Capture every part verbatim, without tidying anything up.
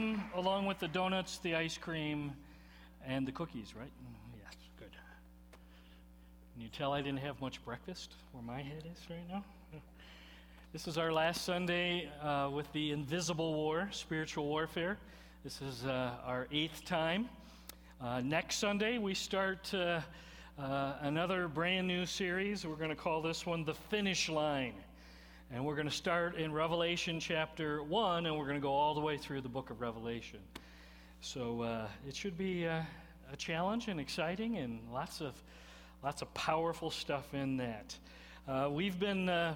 them along with the donuts, the ice cream, and the cookies, right? Yes, good. Can you tell I didn't have much breakfast where my head is right now? This is our last Sunday uh, with the Invisible War, Spiritual Warfare. This is uh, our eighth time. Uh, next Sunday, we start uh, uh, another brand new series. We're going to call this one The Finish Line. And we're going to start in Revelation chapter one, and we're going to go all the way through the book of Revelation. So uh, it should be uh, a challenge and exciting, and lots of lots of powerful stuff in that. Uh, we've been uh,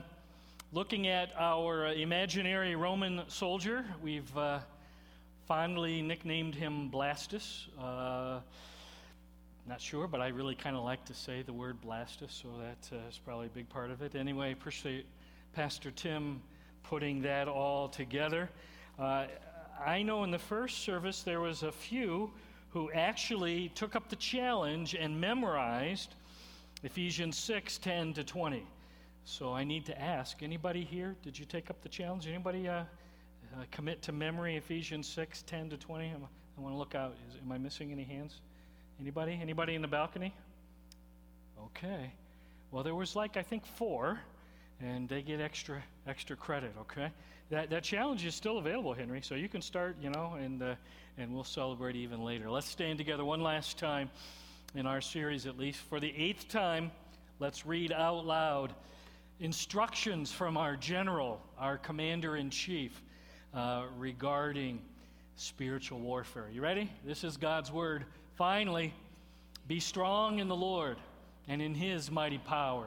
looking at our imaginary Roman soldier. We've uh, fondly nicknamed him Blastus. Uh, Not sure, but I really kind of like to say the word Blastus, so that uh, is probably a big part of it. Anyway, appreciate Pastor Tim putting that all together. Uh, I know in the first service there was a few who actually took up the challenge and memorized Ephesians six, ten to twenty. So I need to ask, anybody here, did you take up the challenge? Anybody uh, uh, commit to memory Ephesians six, ten to twenty? I'm, I want to look out. Is, am I missing any hands? Anybody? Anybody in the balcony? Okay. Well, there was like, I think, four. And they get extra extra credit, okay? That that challenge is still available, Henry. So you can start, you know, and uh, and we'll celebrate even later. Let's stand together one last time in our series, at least for the eighth time. Let's read out loud instructions from our general, our commander in chief, uh, regarding spiritual warfare. You ready? This is God's word. Finally, be strong in the Lord and in His mighty power.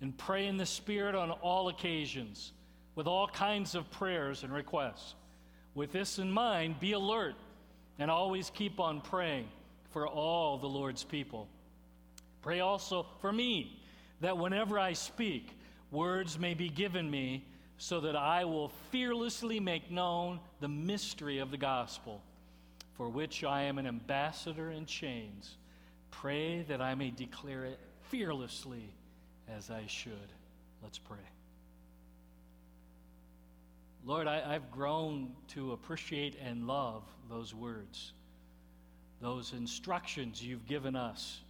And pray in the Spirit on all occasions, with all kinds of prayers and requests. With this in mind, be alert and always keep on praying for all the Lord's people. Pray also for me, that whenever I speak, words may be given me, so that I will fearlessly make known the mystery of the gospel, for which I am an ambassador in chains. Pray that I may declare it fearlessly, as I should. Let's pray. Lord, I, I've grown to appreciate and love those words, those instructions you've given us.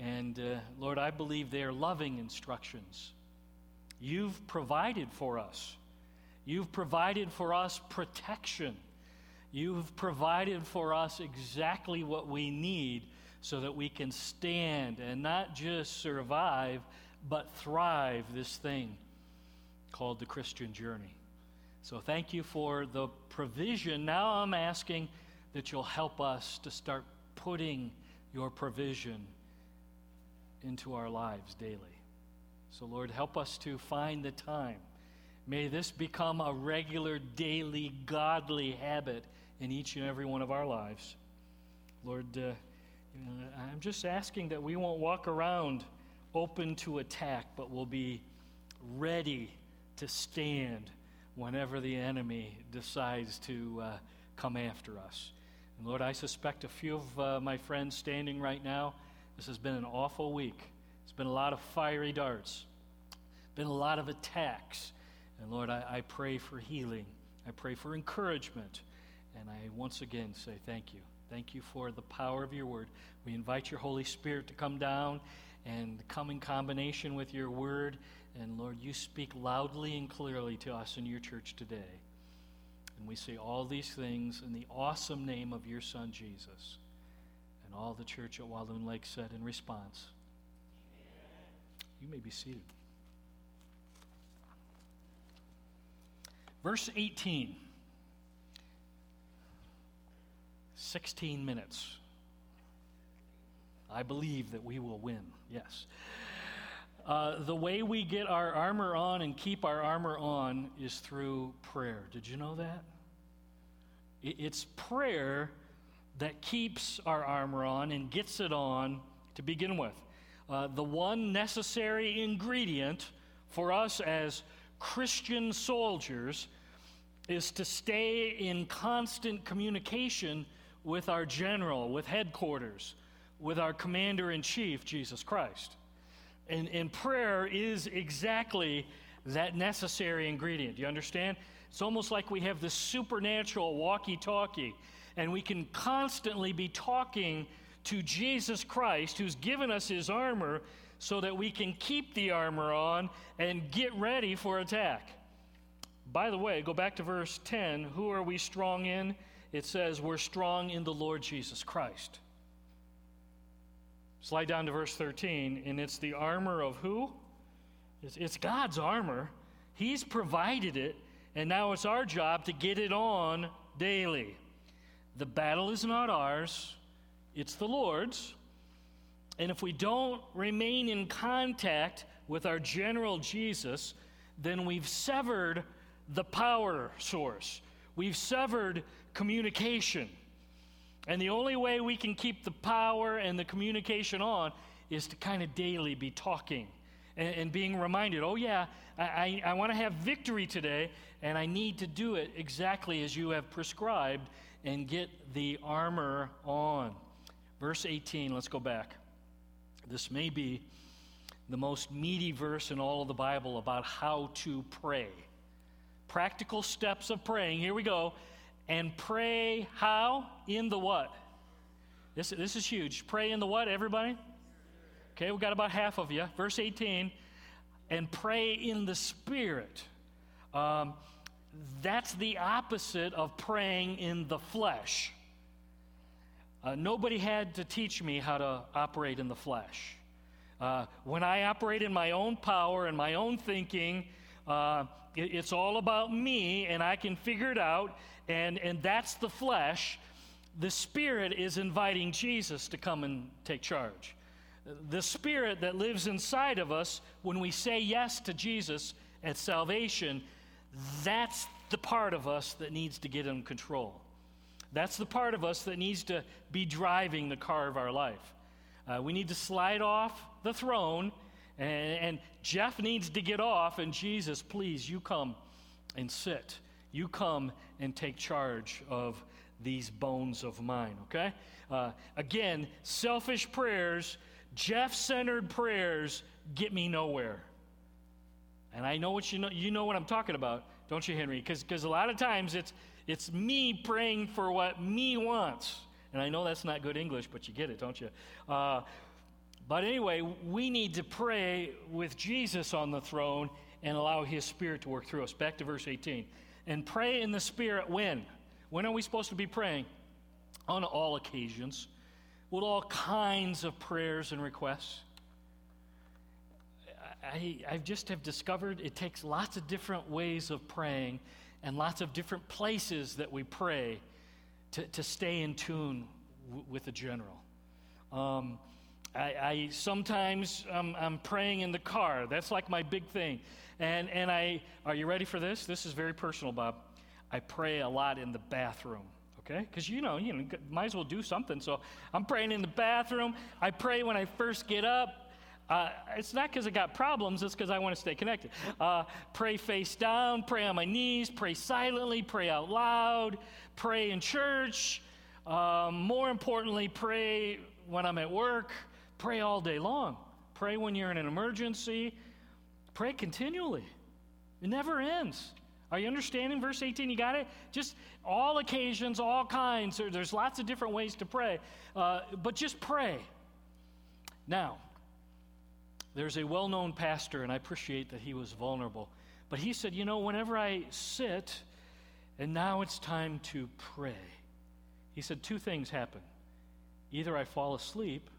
And uh, Lord, I believe they are loving instructions. You've provided for us. You've provided for us protection. You've provided for us exactly what we need so that we can stand and not just survive, but thrive this thing called the Christian journey. So thank you for the provision. Now I'm asking that you'll help us to start putting your provision into our lives daily. So Lord, help us to find the time. May this become a regular, daily, godly habit in each and every one of our lives. Lord, uh, I'm just asking that we won't walk around open to attack, but will be ready to stand whenever the enemy decides to uh, come after us. And Lord, I suspect a few of uh, my friends standing right now, this has been an awful week. It's been a lot of fiery darts, been a lot of attacks. And Lord, I, I pray for healing. I pray for encouragement. And I once again say thank you. Thank you for the power of your word. We invite your Holy Spirit to come down and come in combination with your word. And Lord, you speak loudly and clearly to us in your church today. And we say all these things in the awesome name of your Son, Jesus. And all the church at Walloon Lake said in response, Amen. You may be seated. Verse eighteen, sixteen minutes. I believe that we will win, yes. Uh, the way we get our armor on and keep our armor on is through prayer. Did you know that? It's prayer that keeps our armor on and gets it on to begin with. Uh, the one necessary ingredient for us as Christian soldiers is to stay in constant communication with our general, with headquarters, with our commander-in-chief, Jesus Christ. And, and prayer is exactly that necessary ingredient. Do you understand? It's almost like we have this supernatural walkie-talkie, and we can constantly be talking to Jesus Christ, who's given us his armor, so that we can keep the armor on and get ready for attack. By the way, go back to verse ten. Who are we strong in? It says we're strong in the Lord Jesus Christ. Slide down to verse thirteen, and it's the armor of who? It's, it's God's armor. He's provided it, and now it's our job to get it on daily. The battle is not ours. It's the Lord's. And if we don't remain in contact with our general Jesus, then we've severed the power source. We've severed communication. And the only way we can keep the power and the communication on is to kind of daily be talking and, and being reminded, oh yeah, I, I, I want to have victory today, and I need to do it exactly as you have prescribed and get the armor on. Verse eighteen, let's go back. This may be the most meaty verse in all of the Bible about how to pray. Practical steps of praying. Here we go. And pray how? In the what? This, this is huge. Pray in the what, everybody? Okay, we got about half of you. Verse eighteen, and pray in the Spirit. Um, that's the opposite of praying in the flesh. Uh, nobody had to teach me how to operate in the flesh. Uh, when I operate in my own power and my own thinking, uh, it, it's all about me, and I can figure it out. And and that's the flesh. The Spirit is inviting Jesus to come and take charge. The Spirit that lives inside of us when we say yes to Jesus at salvation, that's the part of us that needs to get in control. That's the part of us that needs to be driving the car of our life. Uh, we need to slide off the throne, and, and Jeff needs to get off, and Jesus, please, you come and sit. You come and take charge of these bones of mine, okay? Uh, again, selfish prayers, Jeff-centered prayers get me nowhere. And I know what you know. You know what I'm talking about, don't you, Henry? Because because a lot of times it's it's me praying for what me wants. And I know that's not good English, but you get it, don't you? Uh, but anyway, we need to pray with Jesus on the throne and allow his Spirit to work through us. Back to verse eighteen. And pray in the Spirit when? When are we supposed to be praying? On all occasions, with all kinds of prayers and requests. I, I just have discovered it takes lots of different ways of praying and lots of different places that we pray to, to stay in tune w- with the general. Um, I, I sometimes um, I'm praying in the car. That's like my big thing. And and I, are you ready for this? This is very personal, Bob. I pray a lot in the bathroom, okay? Because, you know, you know, might as well do something. So I'm praying in the bathroom. I pray when I first get up. Uh, it's not because I got problems. It's because I want to stay connected. Uh, pray face down. Pray on my knees. Pray silently. Pray out loud. Pray in church. Um, more importantly, pray when I'm at work. Pray all day long. Pray when you're in an emergency. Pray continually. It never ends. Are you understanding verse eighteen? You got it? Just all occasions, all kinds. There's lots of different ways to pray. Uh, but just pray. Now, there's a well-known pastor, and I appreciate that he was vulnerable. But he said, you know, whenever I sit And now it's time to pray. He said two things happen. Either I fall asleep,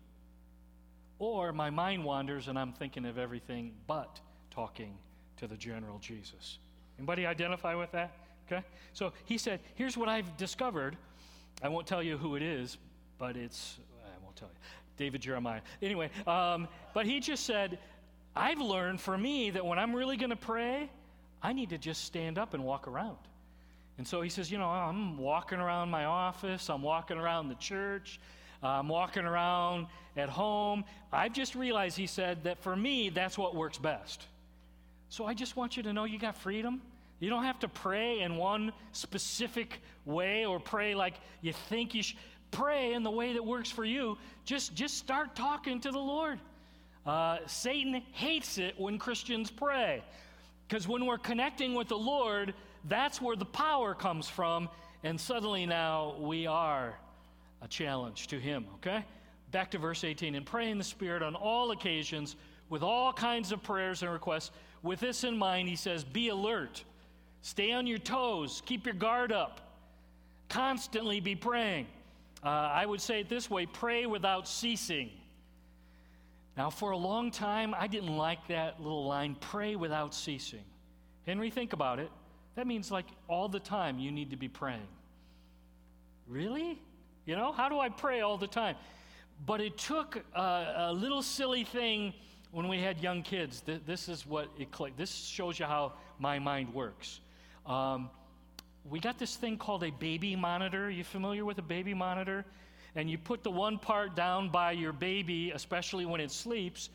or my mind wanders and I'm thinking of everything but talking to the general Jesus. Anybody identify with that? Okay. So he said, here's what I've discovered. I won't tell you who it is, but it's, I won't tell you. David Jeremiah. Anyway, um, but he just said, I've learned for me that when I'm really going to pray, I need to just stand up and walk around. And so he says, you know, I'm walking around my office. I'm walking around the church. Uh, I'm walking around at home. I've just realized, he said, that for me, that's what works best. So I just want you to know you got freedom. You don't have to pray in one specific way or pray like you think you should. Pray in the way that works for you. Just, just start talking to the Lord. Uh, Satan hates it when Christians pray, because when we're connecting with the Lord, that's where the power comes from, and suddenly now we are a challenge to him, okay? Back to verse eighteen. And pray in the Spirit on all occasions with all kinds of prayers and requests. With this in mind, he says, be alert. Stay on your toes. Keep your guard up. Constantly be praying. Uh, I would say it this way, pray without ceasing. Now, for a long time, I didn't like that little line, pray without ceasing. Henry, think about it. That means like all the time you need to be praying. Really? You know, how do I pray all the time? But it took uh, a little silly thing when we had young kids. Th- this is what it clicked. This shows you how my mind works. Um, we got this thing called a baby monitor. Are you familiar with a baby monitor? And you put the one part down by your baby, especially when it sleeps,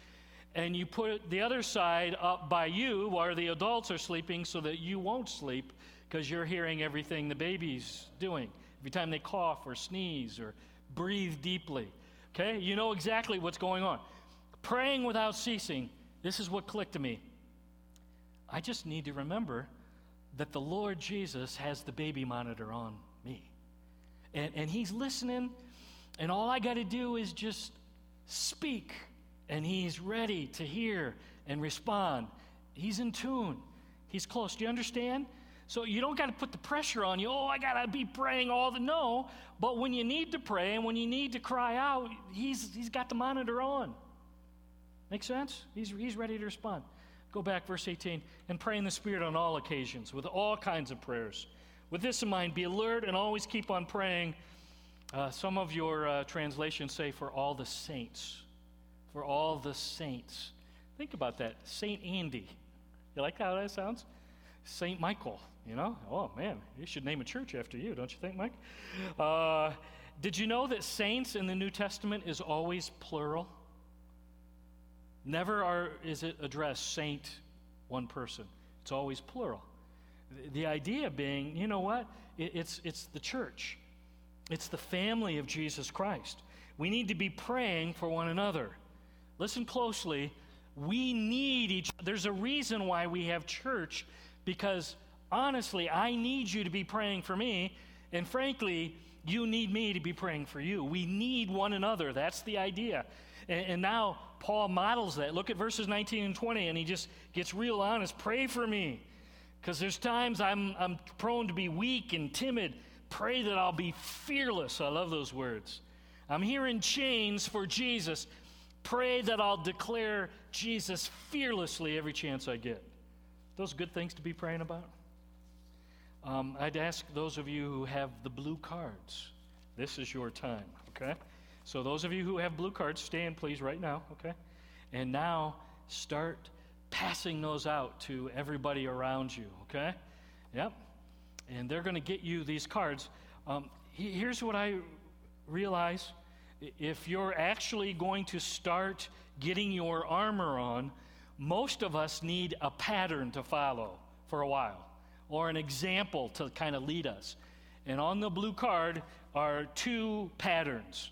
and you put the other side up by you where the adults are sleeping so that you won't sleep because you're hearing everything the baby's doing. Every time they cough or sneeze or breathe deeply, okay? You know exactly what's going on. Praying without ceasing, this is what clicked to me. I just need to remember that the Lord Jesus has the baby monitor on me. And, and he's listening, and all I got to do is just speak, and he's ready to hear and respond. He's in tune. He's close. Do you understand? So you don't got to put the pressure on you. Oh, I got to be praying all the no. But when you need to pray and when you need to cry out, he's he's got the monitor on. Make sense? He's he's ready to respond. Go back, verse eighteen, and pray in the Spirit on all occasions with all kinds of prayers. With this in mind, be alert and always keep on praying. Uh, some of your uh, translations say for all the saints. For all the saints. Think about that. Saint Andy. You like how that sounds? Saint Michael, you know? Oh, man, you should name a church after you, don't you think, Mike? Uh, did you know that saints in the New Testament is always plural? Never are, is it addressed saint, one person. It's always plural. The idea being, you know what? It's, it's the church. It's the family of Jesus Christ. We need to be praying for one another. Listen closely. We need each other. There's a reason why we have church, because honestly, I need you to be praying for me, and frankly, you need me to be praying for you. We need one another. That's the idea. And, and now Paul models that. Look at verses nineteen and twenty, and he just gets real honest. Pray for me, because there's times I'm I'm prone to be weak and timid. Pray that I'll be fearless. I love those words. I'm here in chains for Jesus. Pray that I'll declare Jesus fearlessly every chance I get. Those good things to be praying about. Um, I'd ask those of you who have the blue cards, this is your time, okay? So those of you who have blue cards, stand please right now, okay? And now start passing those out to everybody around you, okay? Yep. And they're going to get you these cards. Um, he, here's what I realize. If you're actually going to start getting your armor on, most of us need a pattern to follow for a while, or an example to kind of lead us. And on the blue card are two patterns.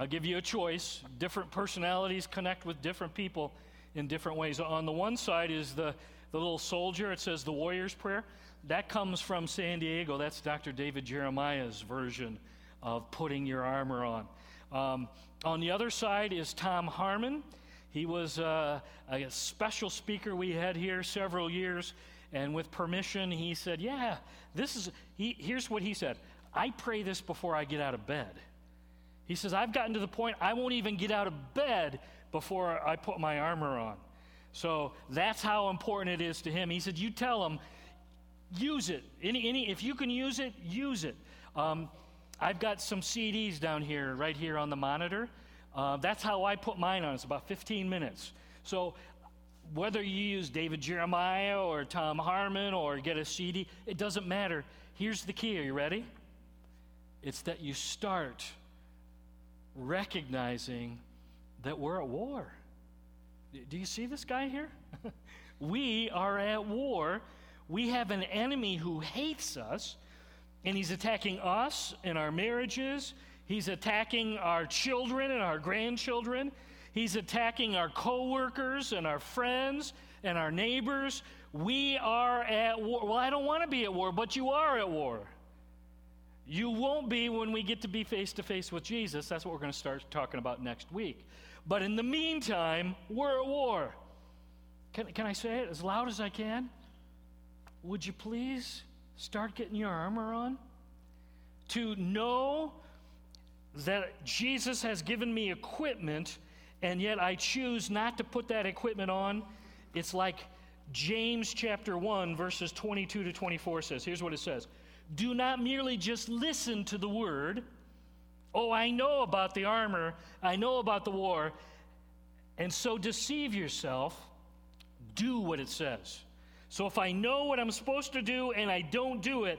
I'll give you a choice. Different personalities connect with different people in different ways. On the one side is the, the little soldier. It says the warrior's prayer. That comes from San Diego. That's Doctor David Jeremiah's version of putting your armor on. Um, on the other side is Tom Harmon. He was uh, a special speaker we had here several years, And with permission, he said, yeah, this is, he, here's what he said. I pray this before I get out of bed. He says, I've gotten to the point I won't even get out of bed before I put my armor on. So that's how important it is to him. He said, you tell him, use it. Any, any, if you can use it, use it. Um, I've got some C Ds down here, right here on the monitor. Uh, that's how I put mine on. It's about fifteen minutes. So whether you use David Jeremiah or Tom Harmon or get a C D, it doesn't matter. Here's the key. Are you ready? It's that you start recognizing that we're at war. Do you see this guy here? We are at war. We have an enemy who hates us, and he's attacking us and our marriages. He's attacking our children and our grandchildren. He's attacking our coworkers and our friends and our neighbors. We are at war. Well, I don't want to be at war, but you are at war. You won't be when we get to be face-to-face with Jesus. That's what we're going to start talking about next week. But in the meantime, we're at war. Can, can I say it as loud as I can? Would you please start getting your armor on? To know that Jesus has given me equipment, and yet I choose not to put that equipment on. It's like James chapter one, verses twenty-two to twenty-four says. Here's what it says. Do not merely just listen to the word. Oh, I know about the armor. I know about the war. And so deceive yourself. Do what it says. So if I know what I'm supposed to do and I don't do it,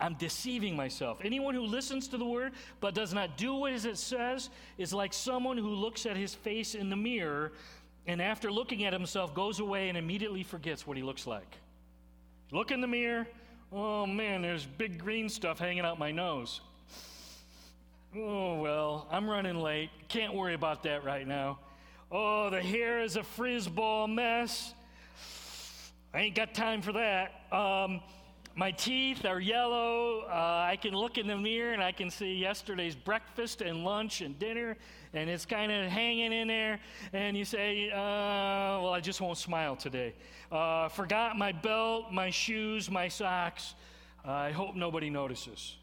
I'm deceiving myself. Anyone who listens to the word but does not do what it says is like someone who looks at his face in the mirror and after looking at himself goes away and immediately forgets what he looks like. Look in the mirror. Oh, man, there's big green stuff hanging out my nose. Oh, well, I'm running late. Can't worry about that right now. Oh, the hair is a frizz-ball mess. I ain't got time for that. Um, my teeth are yellow. Uh, I can look in the mirror, and I can see yesterday's breakfast and lunch and dinner, and it's kind of hanging in there. And you say, uh, well, I just won't smile today. Uh, forgot my belt, my shoes, my socks. Uh, I hope nobody notices.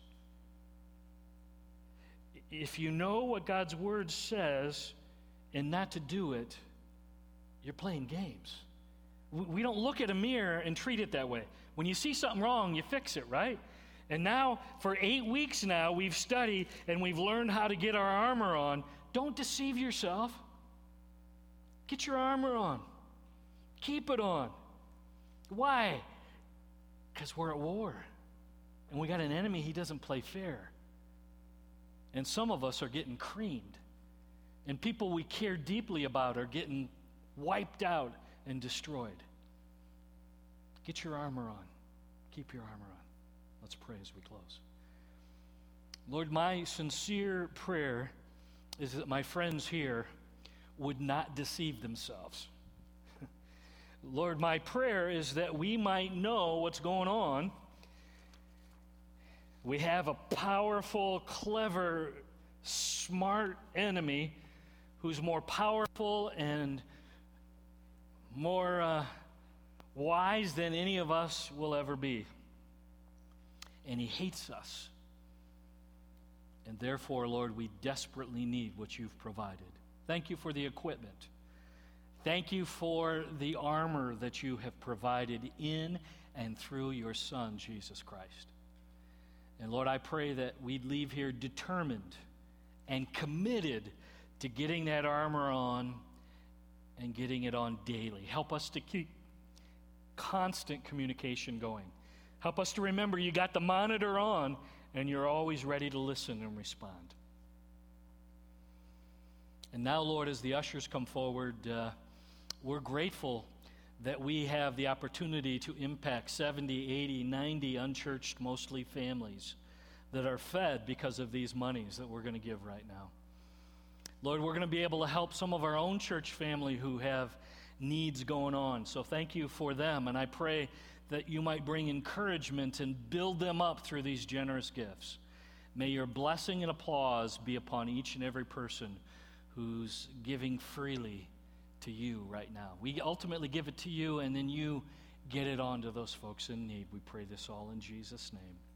If you know what God's word says and not to do it, you're playing games. We don't look at a mirror and treat it that way. When you see something wrong, you fix it, right? And now, for eight weeks now, we've studied and we've learned how to get our armor on. Don't deceive yourself. Get your armor on. Keep it on. Why? Because we're at war. And we got an enemy, he doesn't play fair. And some of us are getting creamed. And people we care deeply about are getting wiped out and destroyed. Get your armor on. Keep your armor on. Let's pray as we close. Lord, my sincere prayer is that my friends here would not deceive themselves. Lord, my prayer is that we might know what's going on. We have a powerful, clever, smart enemy who's more powerful and more uh, wise than any of us will ever be. And he hates us. And therefore, Lord, we desperately need what you've provided. Thank you for the equipment. Thank you for the armor that you have provided in and through your Son, Jesus Christ. And Lord, I pray that we'd leave here determined and committed to getting that armor on and getting it on daily. Help us to keep constant communication going. Help us to remember you got the monitor on and you're always ready to listen and respond. And now, Lord, as the ushers come forward, uh, we're grateful that we have the opportunity to impact seventy, eighty, ninety unchurched, mostly families that are fed because of these monies that we're going to give right now. Lord, we're going to be able to help some of our own church family who have needs going on. So thank you for them, and I pray that you might bring encouragement and build them up through these generous gifts. May your blessing and applause be upon each and every person who's giving freely to you right now. We ultimately give it to you, and then you get it on to those folks in need. We pray this all in Jesus' name.